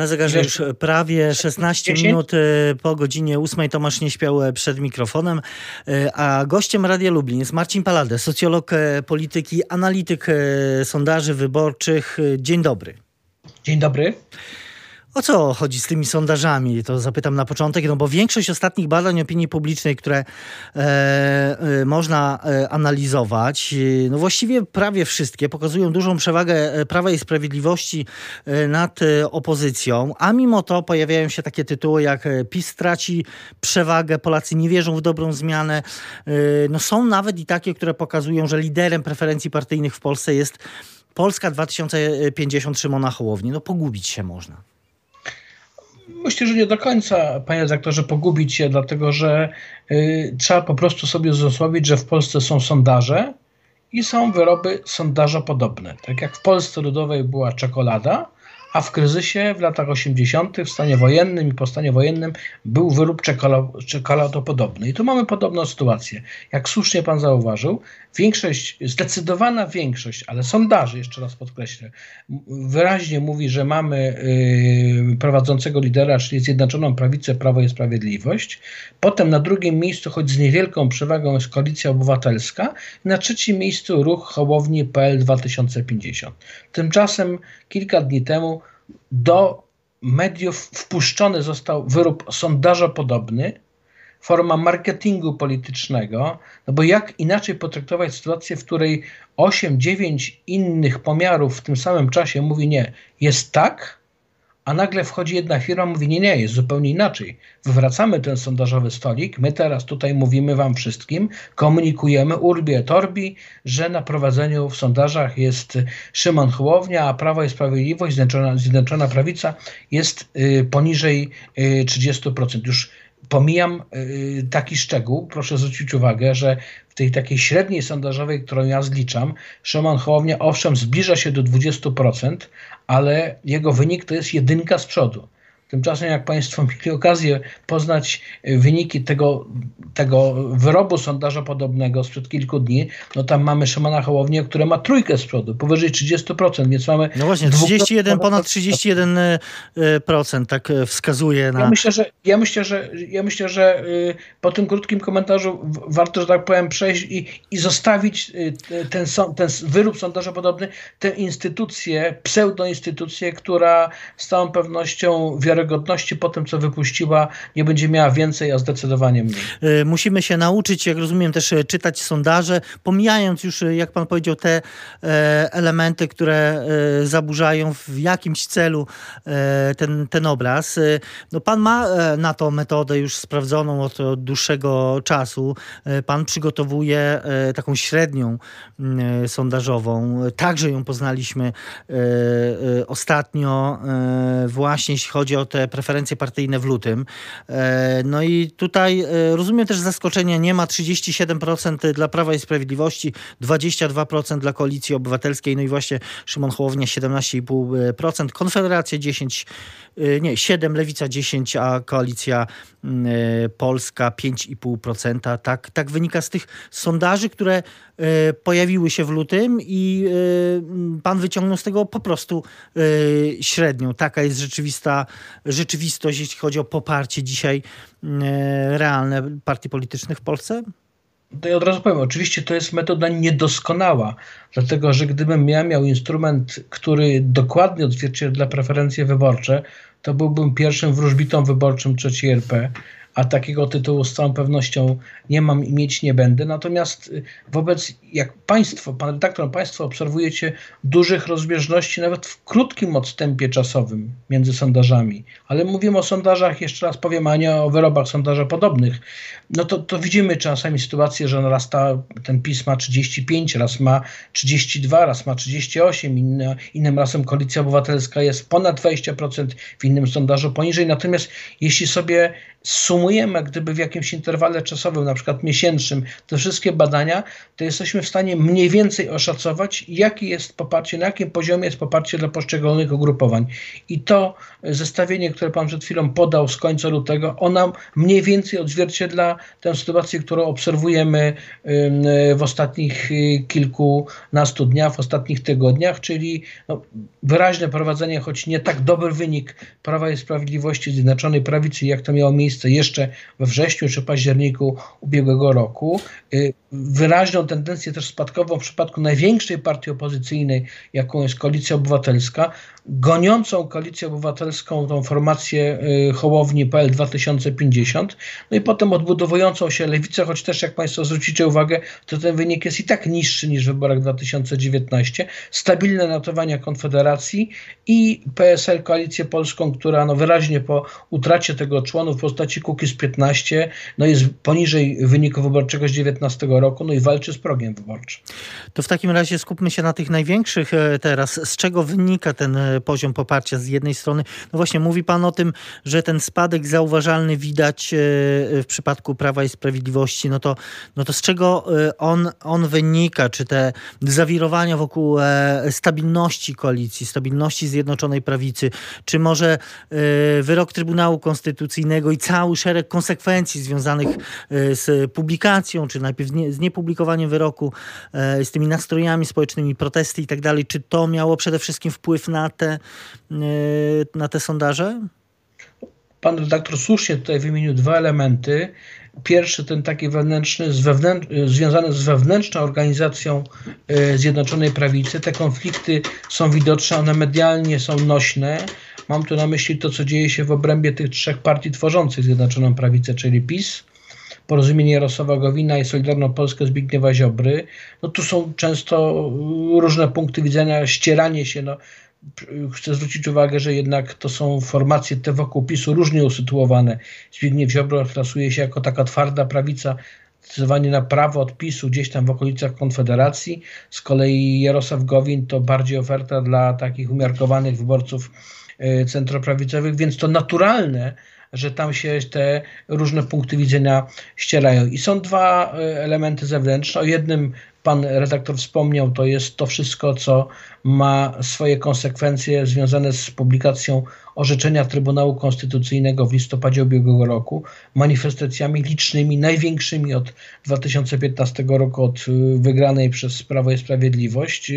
Na zegarze już prawie 16 minut po godzinie 8. Tomasz Nieśpiał przed mikrofonem, a gościem Radia Lublin jest Marcin Palade, socjolog polityki, analityk sondaży wyborczych. Dzień dobry. Dzień dobry. O co chodzi z tymi sondażami? To zapytam na początek, no bo większość ostatnich badań opinii publicznej, które można analizować, no właściwie prawie wszystkie pokazują dużą przewagę Prawa i Sprawiedliwości nad opozycją, a mimo to pojawiają się takie tytuły jak PiS traci przewagę, Polacy nie wierzą w dobrą zmianę. No są nawet i takie, które pokazują, że liderem preferencji partyjnych w Polsce jest Polska 2050 Szymona Hołowni. No pogubić się można. Myślę, że nie do końca, panie redaktorze, pogubić się, dlatego że trzeba po prostu sobie zrozumieć, że w Polsce są sondaże i są wyroby sondażopodobne. Tak jak w Polsce Ludowej była czekolada, a w kryzysie w latach 80. w stanie wojennym i po stanie wojennym był wyrób czekoladopodobny. I tu mamy podobną sytuację. Jak słusznie pan zauważył, większość, zdecydowana większość, ale sondaży, jeszcze raz podkreślę, wyraźnie mówi, że mamy prowadzącego lidera, czyli Zjednoczoną Prawicę, Prawo i Sprawiedliwość. Potem na drugim miejscu, choć z niewielką przewagą, jest Koalicja Obywatelska. Na trzecim miejscu ruch Hołowni PL 2050. Tymczasem kilka dni temu do mediów wpuszczony został wyrób sondażopodobny, forma marketingu politycznego, no bo jak inaczej potraktować sytuację, w której 8-9 innych pomiarów w tym samym czasie mówi nie, jest tak, a nagle wchodzi jedna firma, mówi nie, jest zupełnie inaczej. Wywracamy ten sondażowy stolik, my teraz tutaj mówimy wam wszystkim, komunikujemy urbi et orbi, że na prowadzeniu w sondażach jest Szymon Hołownia, a Prawo i Sprawiedliwość, Zjednoczona Prawica jest poniżej 30%. Już pomijam taki szczegół, proszę zwrócić uwagę, że w tej takiej średniej sondażowej, którą ja zliczam, Szymon Hołownia owszem zbliża się do 20%, ale jego wynik to jest 1 z przodu. Tymczasem jak państwo mieli okazję poznać wyniki tego wyrobu sondażopodobnego sprzed kilku dni, no tam mamy Szymona Hołownię, który ma 3 z przodu, powyżej 30%, więc mamy... No właśnie, 31, ponad 31% tak wskazuje na... Ja myślę, że po tym krótkim komentarzu warto, że tak powiem, przejść i zostawić ten wyrób sondażopodobny, tę instytucję, pseudoinstytucję, która z całą pewnością wiarygodności po tym, co wypuściła, nie będzie miała więcej, a zdecydowanie mniej. Musimy się nauczyć, jak rozumiem, też czytać sondaże, pomijając już, jak pan powiedział, te elementy, które zaburzają w jakimś celu ten obraz. No, pan ma na to metodę już sprawdzoną od dłuższego czasu. Pan przygotowuje taką średnią sondażową. Także ją poznaliśmy ostatnio właśnie, jeśli chodzi o te preferencje partyjne w lutym. No i tutaj rozumiem też zaskoczenia nie ma. 37% dla Prawa i Sprawiedliwości, 22% dla Koalicji Obywatelskiej, no i właśnie Szymon Hołownia 17,5%, Konfederacja 7%, Lewica 10%, a Koalicja Polska 5,5%. Tak wynika z tych sondaży, które pojawiły się w lutym i pan wyciągnął z tego po prostu średnią. Taka jest rzeczywistość, jeśli chodzi o poparcie dzisiaj realne partii politycznych w Polsce? To ja od razu powiem, oczywiście to jest metoda niedoskonała, dlatego że gdybym ja miał instrument, który dokładnie odzwierciedla preferencje wyborcze, to byłbym pierwszym wróżbitą wyborczym III RP, a takiego tytułu z całą pewnością nie mam i mieć nie będę. Natomiast wobec, jak państwo, pan redaktor, państwo obserwujecie dużych rozbieżności nawet w krótkim odstępie czasowym między sondażami, ale mówimy o sondażach, jeszcze raz powiem, a nie o wyrobach sondażopodobnych, no to widzimy czasami sytuację, że raz ten PiS ma 35, raz ma 32, raz ma 38, innym razem Koalicja Obywatelska jest ponad 20%, w innym sondażu poniżej. Natomiast jeśli sobie sumujemy, gdyby w jakimś interwale czasowym, na przykład miesięcznym, te wszystkie badania, to jesteśmy w stanie mniej więcej oszacować, jakie jest poparcie, na jakim poziomie jest poparcie dla poszczególnych ugrupowań. I to zestawienie, które pan przed chwilą podał z końca lutego, ono mniej więcej odzwierciedla tę sytuację, którą obserwujemy w ostatnich kilku 15 dnia w ostatnich tygodniach, czyli wyraźne prowadzenie, choć nie tak dobry wynik Prawa i Sprawiedliwości, Zjednoczonej Prawicy, jak to miało miejsce jeszcze we wrześniu czy październiku ubiegłego roku. Wyraźną tendencję też spadkową w przypadku największej partii opozycyjnej, jaką jest Koalicja Obywatelska, goniącą Koalicję Obywatelską, tą formację Hołowni PL 2050, no i potem odbudowującą się Lewicę, choć też jak Państwo zwrócicie uwagę, to ten wynik jest i tak niższy niż w wyborach 2019. Stabilne notowania Konfederacji i PSL, Koalicję Polską, która wyraźnie po utracie tego członu w postaci Kukiz 15 jest poniżej wyniku wyborczego z 19 roku, i walczy z progiem wyborczym. To w takim razie skupmy się na tych największych teraz. Z czego wynika ten poziom poparcia z jednej strony? Właśnie mówi pan o tym, że ten spadek zauważalny widać w przypadku Prawa i Sprawiedliwości. To z czego on wynika? Czy te zawirowania wokół stabilności koalicji, stabilności Zjednoczonej Prawicy, czy może wyrok Trybunału Konstytucyjnego i cały szereg konsekwencji związanych z publikacją, czy najpierw z niepublikowaniem wyroku, z tymi nastrojami społecznymi, protesty i tak dalej. Czy to miało przede wszystkim wpływ na te sondaże? Pan redaktor słusznie tutaj wymienił dwa elementy. Pierwszy, ten taki wewnętrzny, związany z wewnętrzną organizacją Zjednoczonej Prawicy. Te konflikty są widoczne, one medialnie są nośne. Mam tu na myśli to, co dzieje się w obrębie tych trzech partii tworzących Zjednoczoną Prawicę, czyli PiS, Porozumienie Jarosława Gowina i Solidarną Polskę Zbigniewa Ziobry. Tu są często różne punkty widzenia, ścieranie się. Chcę zwrócić uwagę, że jednak to są formacje te wokół PiS-u różnie usytuowane. Zbigniew Ziobro klasuje się jako taka twarda prawica, zdecydowanie na prawo od PiS-u, gdzieś tam w okolicach Konfederacji. Z kolei Jarosław Gowin to bardziej oferta dla takich umiarkowanych wyborców centroprawicowych, więc to naturalne, że tam się te różne punkty widzenia ścierają. I są dwa elementy zewnętrzne. O jednym pan redaktor wspomniał, to jest to wszystko, co ma swoje konsekwencje związane z publikacją orzeczenia Trybunału Konstytucyjnego w listopadzie ubiegłego roku, manifestacjami licznymi, największymi od 2015 roku, od wygranej przez Prawo i Sprawiedliwość,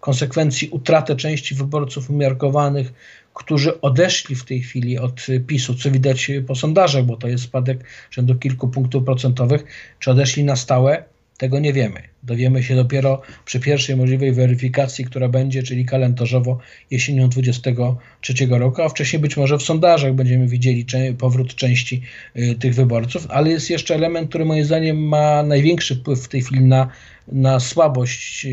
konsekwencji utratę części wyborców umiarkowanych, którzy odeszli w tej chwili od PiS-u, co widać po sondażach, bo to jest spadek rzędu kilku punktów procentowych. Czy odeszli na stałe? Tego nie wiemy. Dowiemy się dopiero przy pierwszej możliwej weryfikacji, która będzie, czyli kalendarzowo jesienią 2023 roku, a wcześniej być może w sondażach będziemy widzieli powrót części tych wyborców, ale jest jeszcze element, który moim zdaniem ma największy wpływ w tej chwili na słabość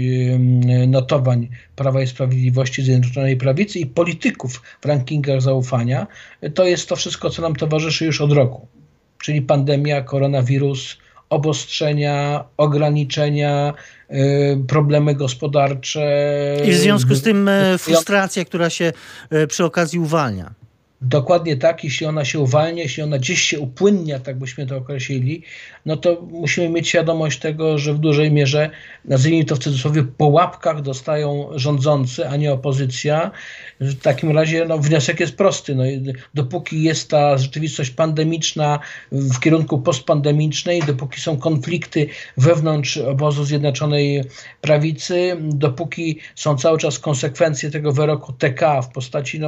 notowań Prawa i Sprawiedliwości, Zjednoczonej Prawicy i polityków w rankingach zaufania. To jest to wszystko, co nam towarzyszy już od roku, czyli pandemia, koronawirus, obostrzenia, ograniczenia, problemy gospodarcze. I w związku z tym frustracja, która się przy okazji uwalnia. Dokładnie tak. Jeśli ona się uwalnia, jeśli ona gdzieś się upłynnia, tak byśmy to określili, to musimy mieć świadomość tego, że w dużej mierze, nazwijmy to w cudzysłowie, po łapkach dostają rządzący, a nie opozycja. W takim razie wniosek jest prosty. Dopóki jest ta rzeczywistość pandemiczna w kierunku postpandemicznej, dopóki są konflikty wewnątrz obozu Zjednoczonej Prawicy, dopóki są cały czas konsekwencje tego wyroku TK w postaci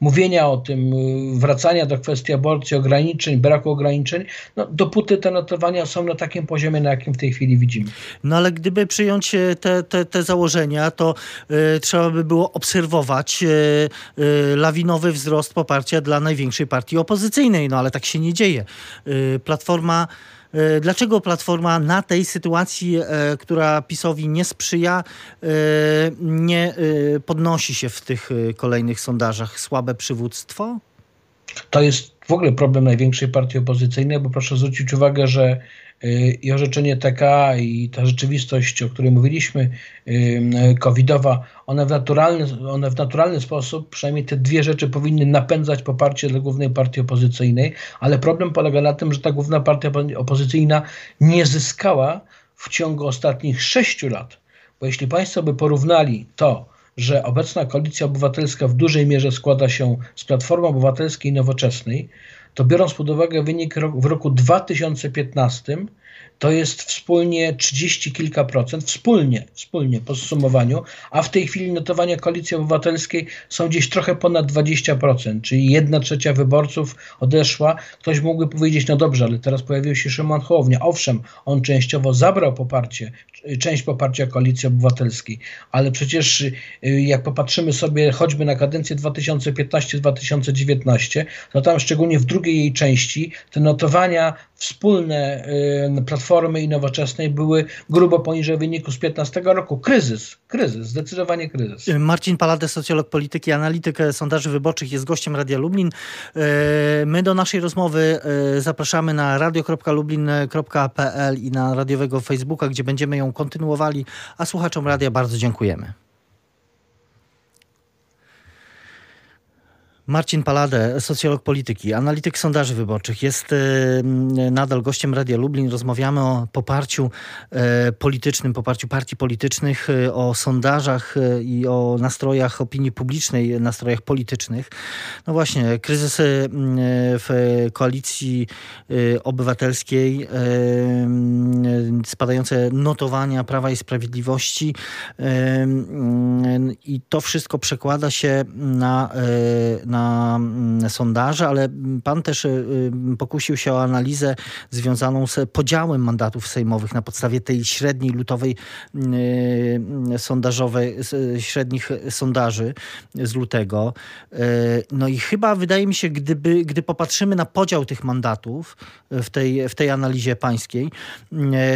mówienia o tym, wracania do kwestii aborcji, ograniczeń, braku ograniczeń, dopóty te notowania są na takim poziomie, na jakim w tej chwili widzimy. Ale gdyby przyjąć te założenia, to trzeba by było obserwować lawinowy wzrost poparcia dla największej partii opozycyjnej, ale tak się nie dzieje. Dlaczego Platforma na tej sytuacji, która PiS-owi nie sprzyja, nie podnosi się w tych kolejnych sondażach? Słabe przywództwo? To jest w ogóle problem największej partii opozycyjnej, bo proszę zwrócić uwagę, że i orzeczenie TK i ta rzeczywistość, o której mówiliśmy, covidowa, one w naturalny sposób, przynajmniej te dwie rzeczy powinny napędzać poparcie dla głównej partii opozycyjnej, ale problem polega na tym, że ta główna partia opozycyjna nie zyskała w ciągu ostatnich 6 lat. Bo jeśli Państwo by porównali to, że obecna Koalicja Obywatelska w dużej mierze składa się z Platformy Obywatelskiej i Nowoczesnej, to biorąc pod uwagę wynik w roku 2015, to jest wspólnie 30 kilka procent, wspólnie po zsumowaniu, a w tej chwili notowania Koalicji Obywatelskiej są gdzieś trochę ponad 20%, czyli 1/3 wyborców odeszła. Ktoś mógłby powiedzieć, no dobrze, ale teraz pojawił się Szymon Hołownia. Owszem, on częściowo zabrał poparcie, część poparcia Koalicji Obywatelskiej, ale przecież jak popatrzymy sobie choćby na kadencję 2015-2019, to tam szczególnie w drugiej jej części te notowania wspólne Platformy i Nowoczesnej były grubo poniżej wyniku z 2015 roku. Kryzys, zdecydowanie kryzys. Marcin Palade, socjolog polityki, analityk sondaży wyborczych, jest gościem Radia Lublin. My do naszej rozmowy zapraszamy na radio.lublin.pl i na radiowego Facebooka, gdzie będziemy ją kontynuowali, a słuchaczom radia bardzo dziękujemy. Marcin Palade, socjolog polityki, analityk sondaży wyborczych, jest nadal gościem Radia Lublin. Rozmawiamy o poparciu politycznym, poparciu partii politycznych, o sondażach i o nastrojach opinii publicznej, nastrojach politycznych. No właśnie, kryzysy w Koalicji Obywatelskiej, spadające notowania Prawa i Sprawiedliwości i to wszystko przekłada się na sondaże, ale pan też pokusił się o analizę związaną z podziałem mandatów sejmowych na podstawie tej średniej lutowej sondażowej, średnich sondaży z lutego. No i chyba wydaje mi się, gdy popatrzymy na podział tych mandatów w tej analizie pańskiej,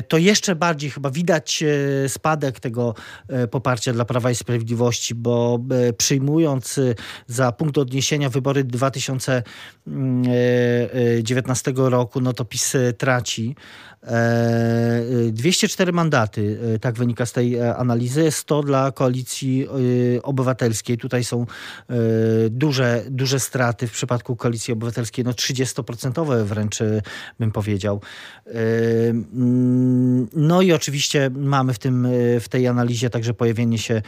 to jeszcze bardziej chyba widać spadek tego poparcia dla Prawa i Sprawiedliwości, bo przyjmując za punkt odniesienia wybory 2019 roku, no to PiS traci 204 mandaty, tak wynika z tej analizy, 100 dla Koalicji Obywatelskiej. Tutaj są duże straty w przypadku Koalicji Obywatelskiej, no 30% wręcz bym powiedział. No i oczywiście mamy w tej analizie także pojawienie się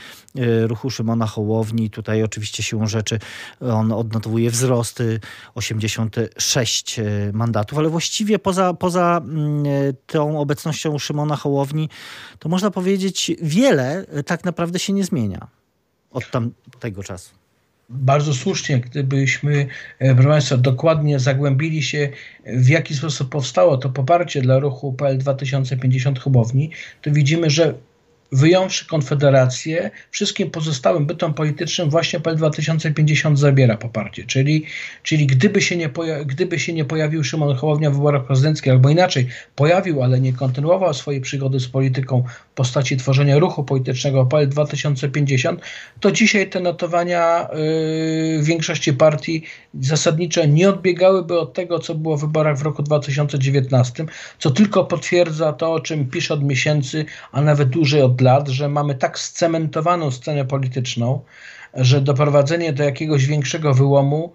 ruchu Szymona Hołowni. Tutaj oczywiście siłą rzeczy on odnotowuje wzrost 86 mandatów, ale właściwie poza tą obecnością Szymona Hołowni, to można powiedzieć, wiele tak naprawdę się nie zmienia od tamtego czasu. Bardzo słusznie, gdybyśmy, proszę Państwa, dokładnie zagłębili się, w jaki sposób powstało to poparcie dla ruchu PL 2050 Hołowni, to widzimy, że wyjąwszy Konfederację, wszystkim pozostałym bytom politycznym właśnie PL 2050 zabiera poparcie. Czyli gdyby się nie pojawił Szymon Hołownia w wyborach prezydenckich, albo inaczej, pojawił, ale nie kontynuował swojej przygody z polityką w postaci tworzenia ruchu politycznego PL 2050, to dzisiaj te notowania większości partii zasadniczo nie odbiegałyby od tego, co było w wyborach w roku 2019, co tylko potwierdza to, o czym pisze od miesięcy, a nawet dłużej od lat, że mamy tak scementowaną scenę polityczną, że doprowadzenie do jakiegoś większego wyłomu,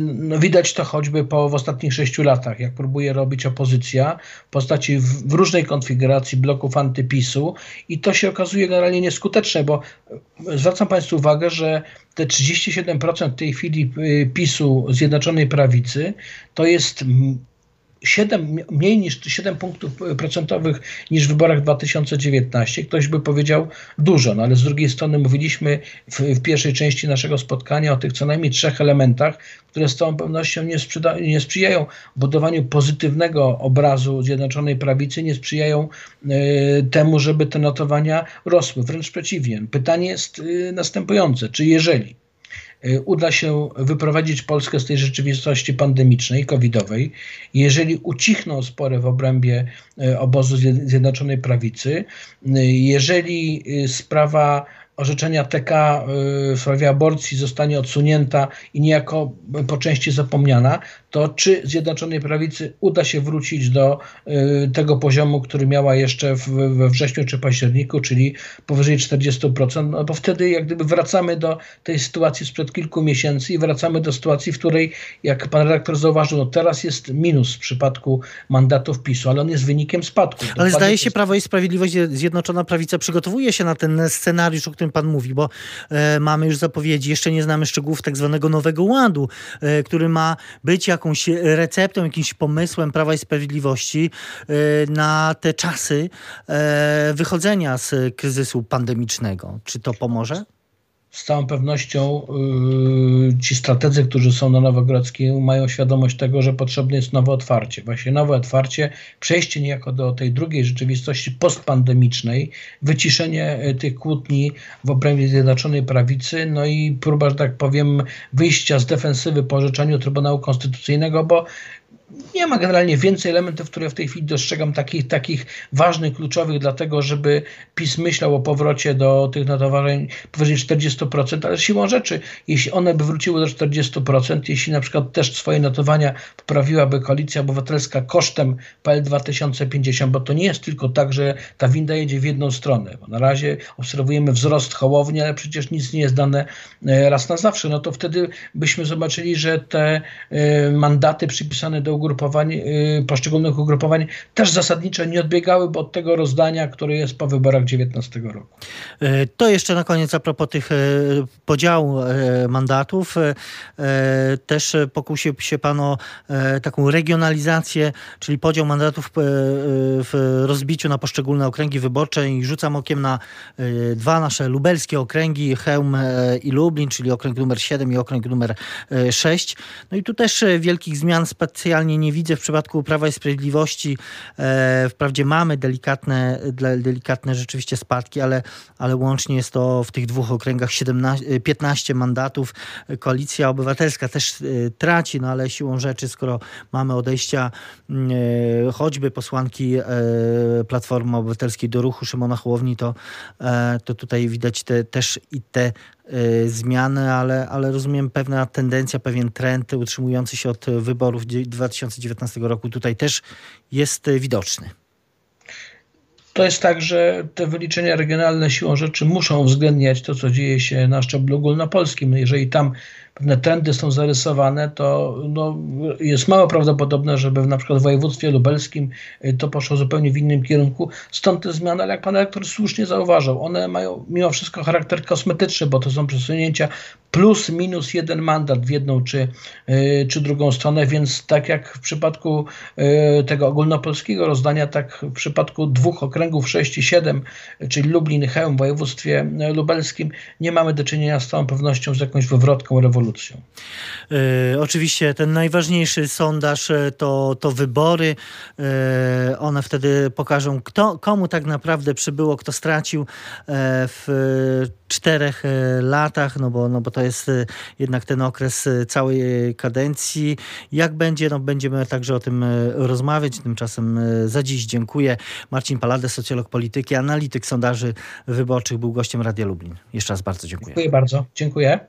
no widać to choćby w ostatnich 6 latach, jak próbuje robić opozycja w postaci w różnej konfiguracji bloków antypisu i to się okazuje generalnie nieskuteczne, bo zwracam Państwu uwagę, że te 37% w tej chwili PiSu Zjednoczonej Prawicy to jest mniej niż 7 punktów procentowych niż w wyborach 2019. Ktoś by powiedział dużo, no ale z drugiej strony mówiliśmy w pierwszej części naszego spotkania o tych co najmniej 3 elementach, które z całą pewnością nie sprzyjają budowaniu pozytywnego obrazu Zjednoczonej Prawicy, nie sprzyjają temu, żeby te notowania rosły. Wręcz przeciwnie. Pytanie jest następujące. Czy jeżeli uda się wyprowadzić Polskę z tej rzeczywistości pandemicznej, covidowej. Jeżeli ucichną spory w obrębie obozu Zjednoczonej Prawicy, jeżeli sprawa orzeczenia TK w sprawie aborcji zostanie odsunięta i niejako po części zapomniana, to czy Zjednoczonej Prawicy uda się wrócić do tego poziomu, który miała jeszcze we wrześniu czy październiku, czyli powyżej 40%, no bo wtedy jak gdyby wracamy do tej sytuacji sprzed kilku miesięcy i wracamy do sytuacji, w której, jak pan redaktor zauważył, no teraz jest minus w przypadku mandatów PiSu, ale on jest wynikiem spadku. Ale zdaje się Prawo i Sprawiedliwość, Zjednoczona Prawica przygotowuje się na ten scenariusz, o którym którym pan mówi, bo mamy już zapowiedzi, jeszcze nie znamy szczegółów tak zwanego Nowego Ładu, który ma być jakąś receptą, jakimś pomysłem Prawa i Sprawiedliwości na te czasy wychodzenia z kryzysu pandemicznego. Czy to pomoże? Z całą pewnością ci strategzy, którzy są na Nowogrodzkiej, mają świadomość tego, że potrzebne jest nowe otwarcie. Właśnie nowe otwarcie, przejście niejako do tej drugiej rzeczywistości postpandemicznej, wyciszenie tych kłótni w obrębie Zjednoczonej Prawicy, no i próba, że tak powiem, wyjścia z defensywy po orzeczeniu Trybunału Konstytucyjnego, bo nie ma generalnie więcej elementów, które w tej chwili dostrzegam, takich ważnych, kluczowych, dlatego żeby PiS myślał o powrocie do tych nadwyżek powyżej 40%, ale siłą rzeczy, jeśli one by wróciły do 40%, jeśli na przykład też swoje notowania poprawiłaby Koalicja Obywatelska kosztem PL 2050, bo to nie jest tylko tak, że ta winda jedzie w jedną stronę, bo na razie obserwujemy wzrost Hołowni, ale przecież nic nie jest dane raz na zawsze, no to wtedy byśmy zobaczyli, że te mandaty przypisane do ugrupowań, poszczególnych ugrupowań też zasadniczo nie odbiegały od tego rozdania, które jest po wyborach 19 roku. To jeszcze na koniec a propos tych podziału mandatów. Też pokusił się pan o taką regionalizację, czyli podział mandatów w rozbiciu na poszczególne okręgi wyborcze i rzucam okiem na dwa nasze lubelskie okręgi, Chełm i Lublin, czyli okręg numer 7 i okręg numer 6. No i tu też wielkich zmian specjalnych nie widzę w przypadku Prawa i Sprawiedliwości. Wprawdzie mamy delikatne rzeczywiście spadki, ale łącznie jest to w tych dwóch okręgach 15 mandatów. Koalicja Obywatelska też traci, no ale siłą rzeczy, skoro mamy odejścia choćby posłanki Platformy Obywatelskiej do ruchu Szymona Hołowni, to tutaj widać te zmiany, ale rozumiem pewna tendencja, pewien trend utrzymujący się od wyborów 2019 roku tutaj też jest widoczny. To jest tak, że te wyliczenia regionalne siłą rzeczy muszą uwzględniać to, co dzieje się na szczeblu ogólnopolskim. Jeżeli tam pewne trendy są zarysowane, to no, jest mało prawdopodobne, żeby na przykład w województwie lubelskim to poszło zupełnie w innym kierunku. Stąd te zmiany, ale jak pan rektor słusznie zauważył, one mają mimo wszystko charakter kosmetyczny, bo to są przesunięcia plus minus jeden mandat w jedną czy drugą stronę, więc tak jak w przypadku tego ogólnopolskiego rozdania, tak w przypadku dwóch okręgów 6 i 7, czyli Lublin i Chełm w województwie lubelskim, nie mamy do czynienia z całą pewnością z jakąś wywrotką, rewolucją. Oczywiście ten najważniejszy sondaż to wybory. One wtedy pokażą, komu tak naprawdę przybyło, kto stracił w 4 latach, no bo to jest jednak ten okres całej kadencji. Jak będzie, no będziemy także o tym rozmawiać. Tymczasem za dziś dziękuję. Marcin Palade, socjolog polityki, analityk sondaży wyborczych, był gościem Radia Lublin. Jeszcze raz bardzo dziękuję. Dziękuję bardzo. Dziękuję.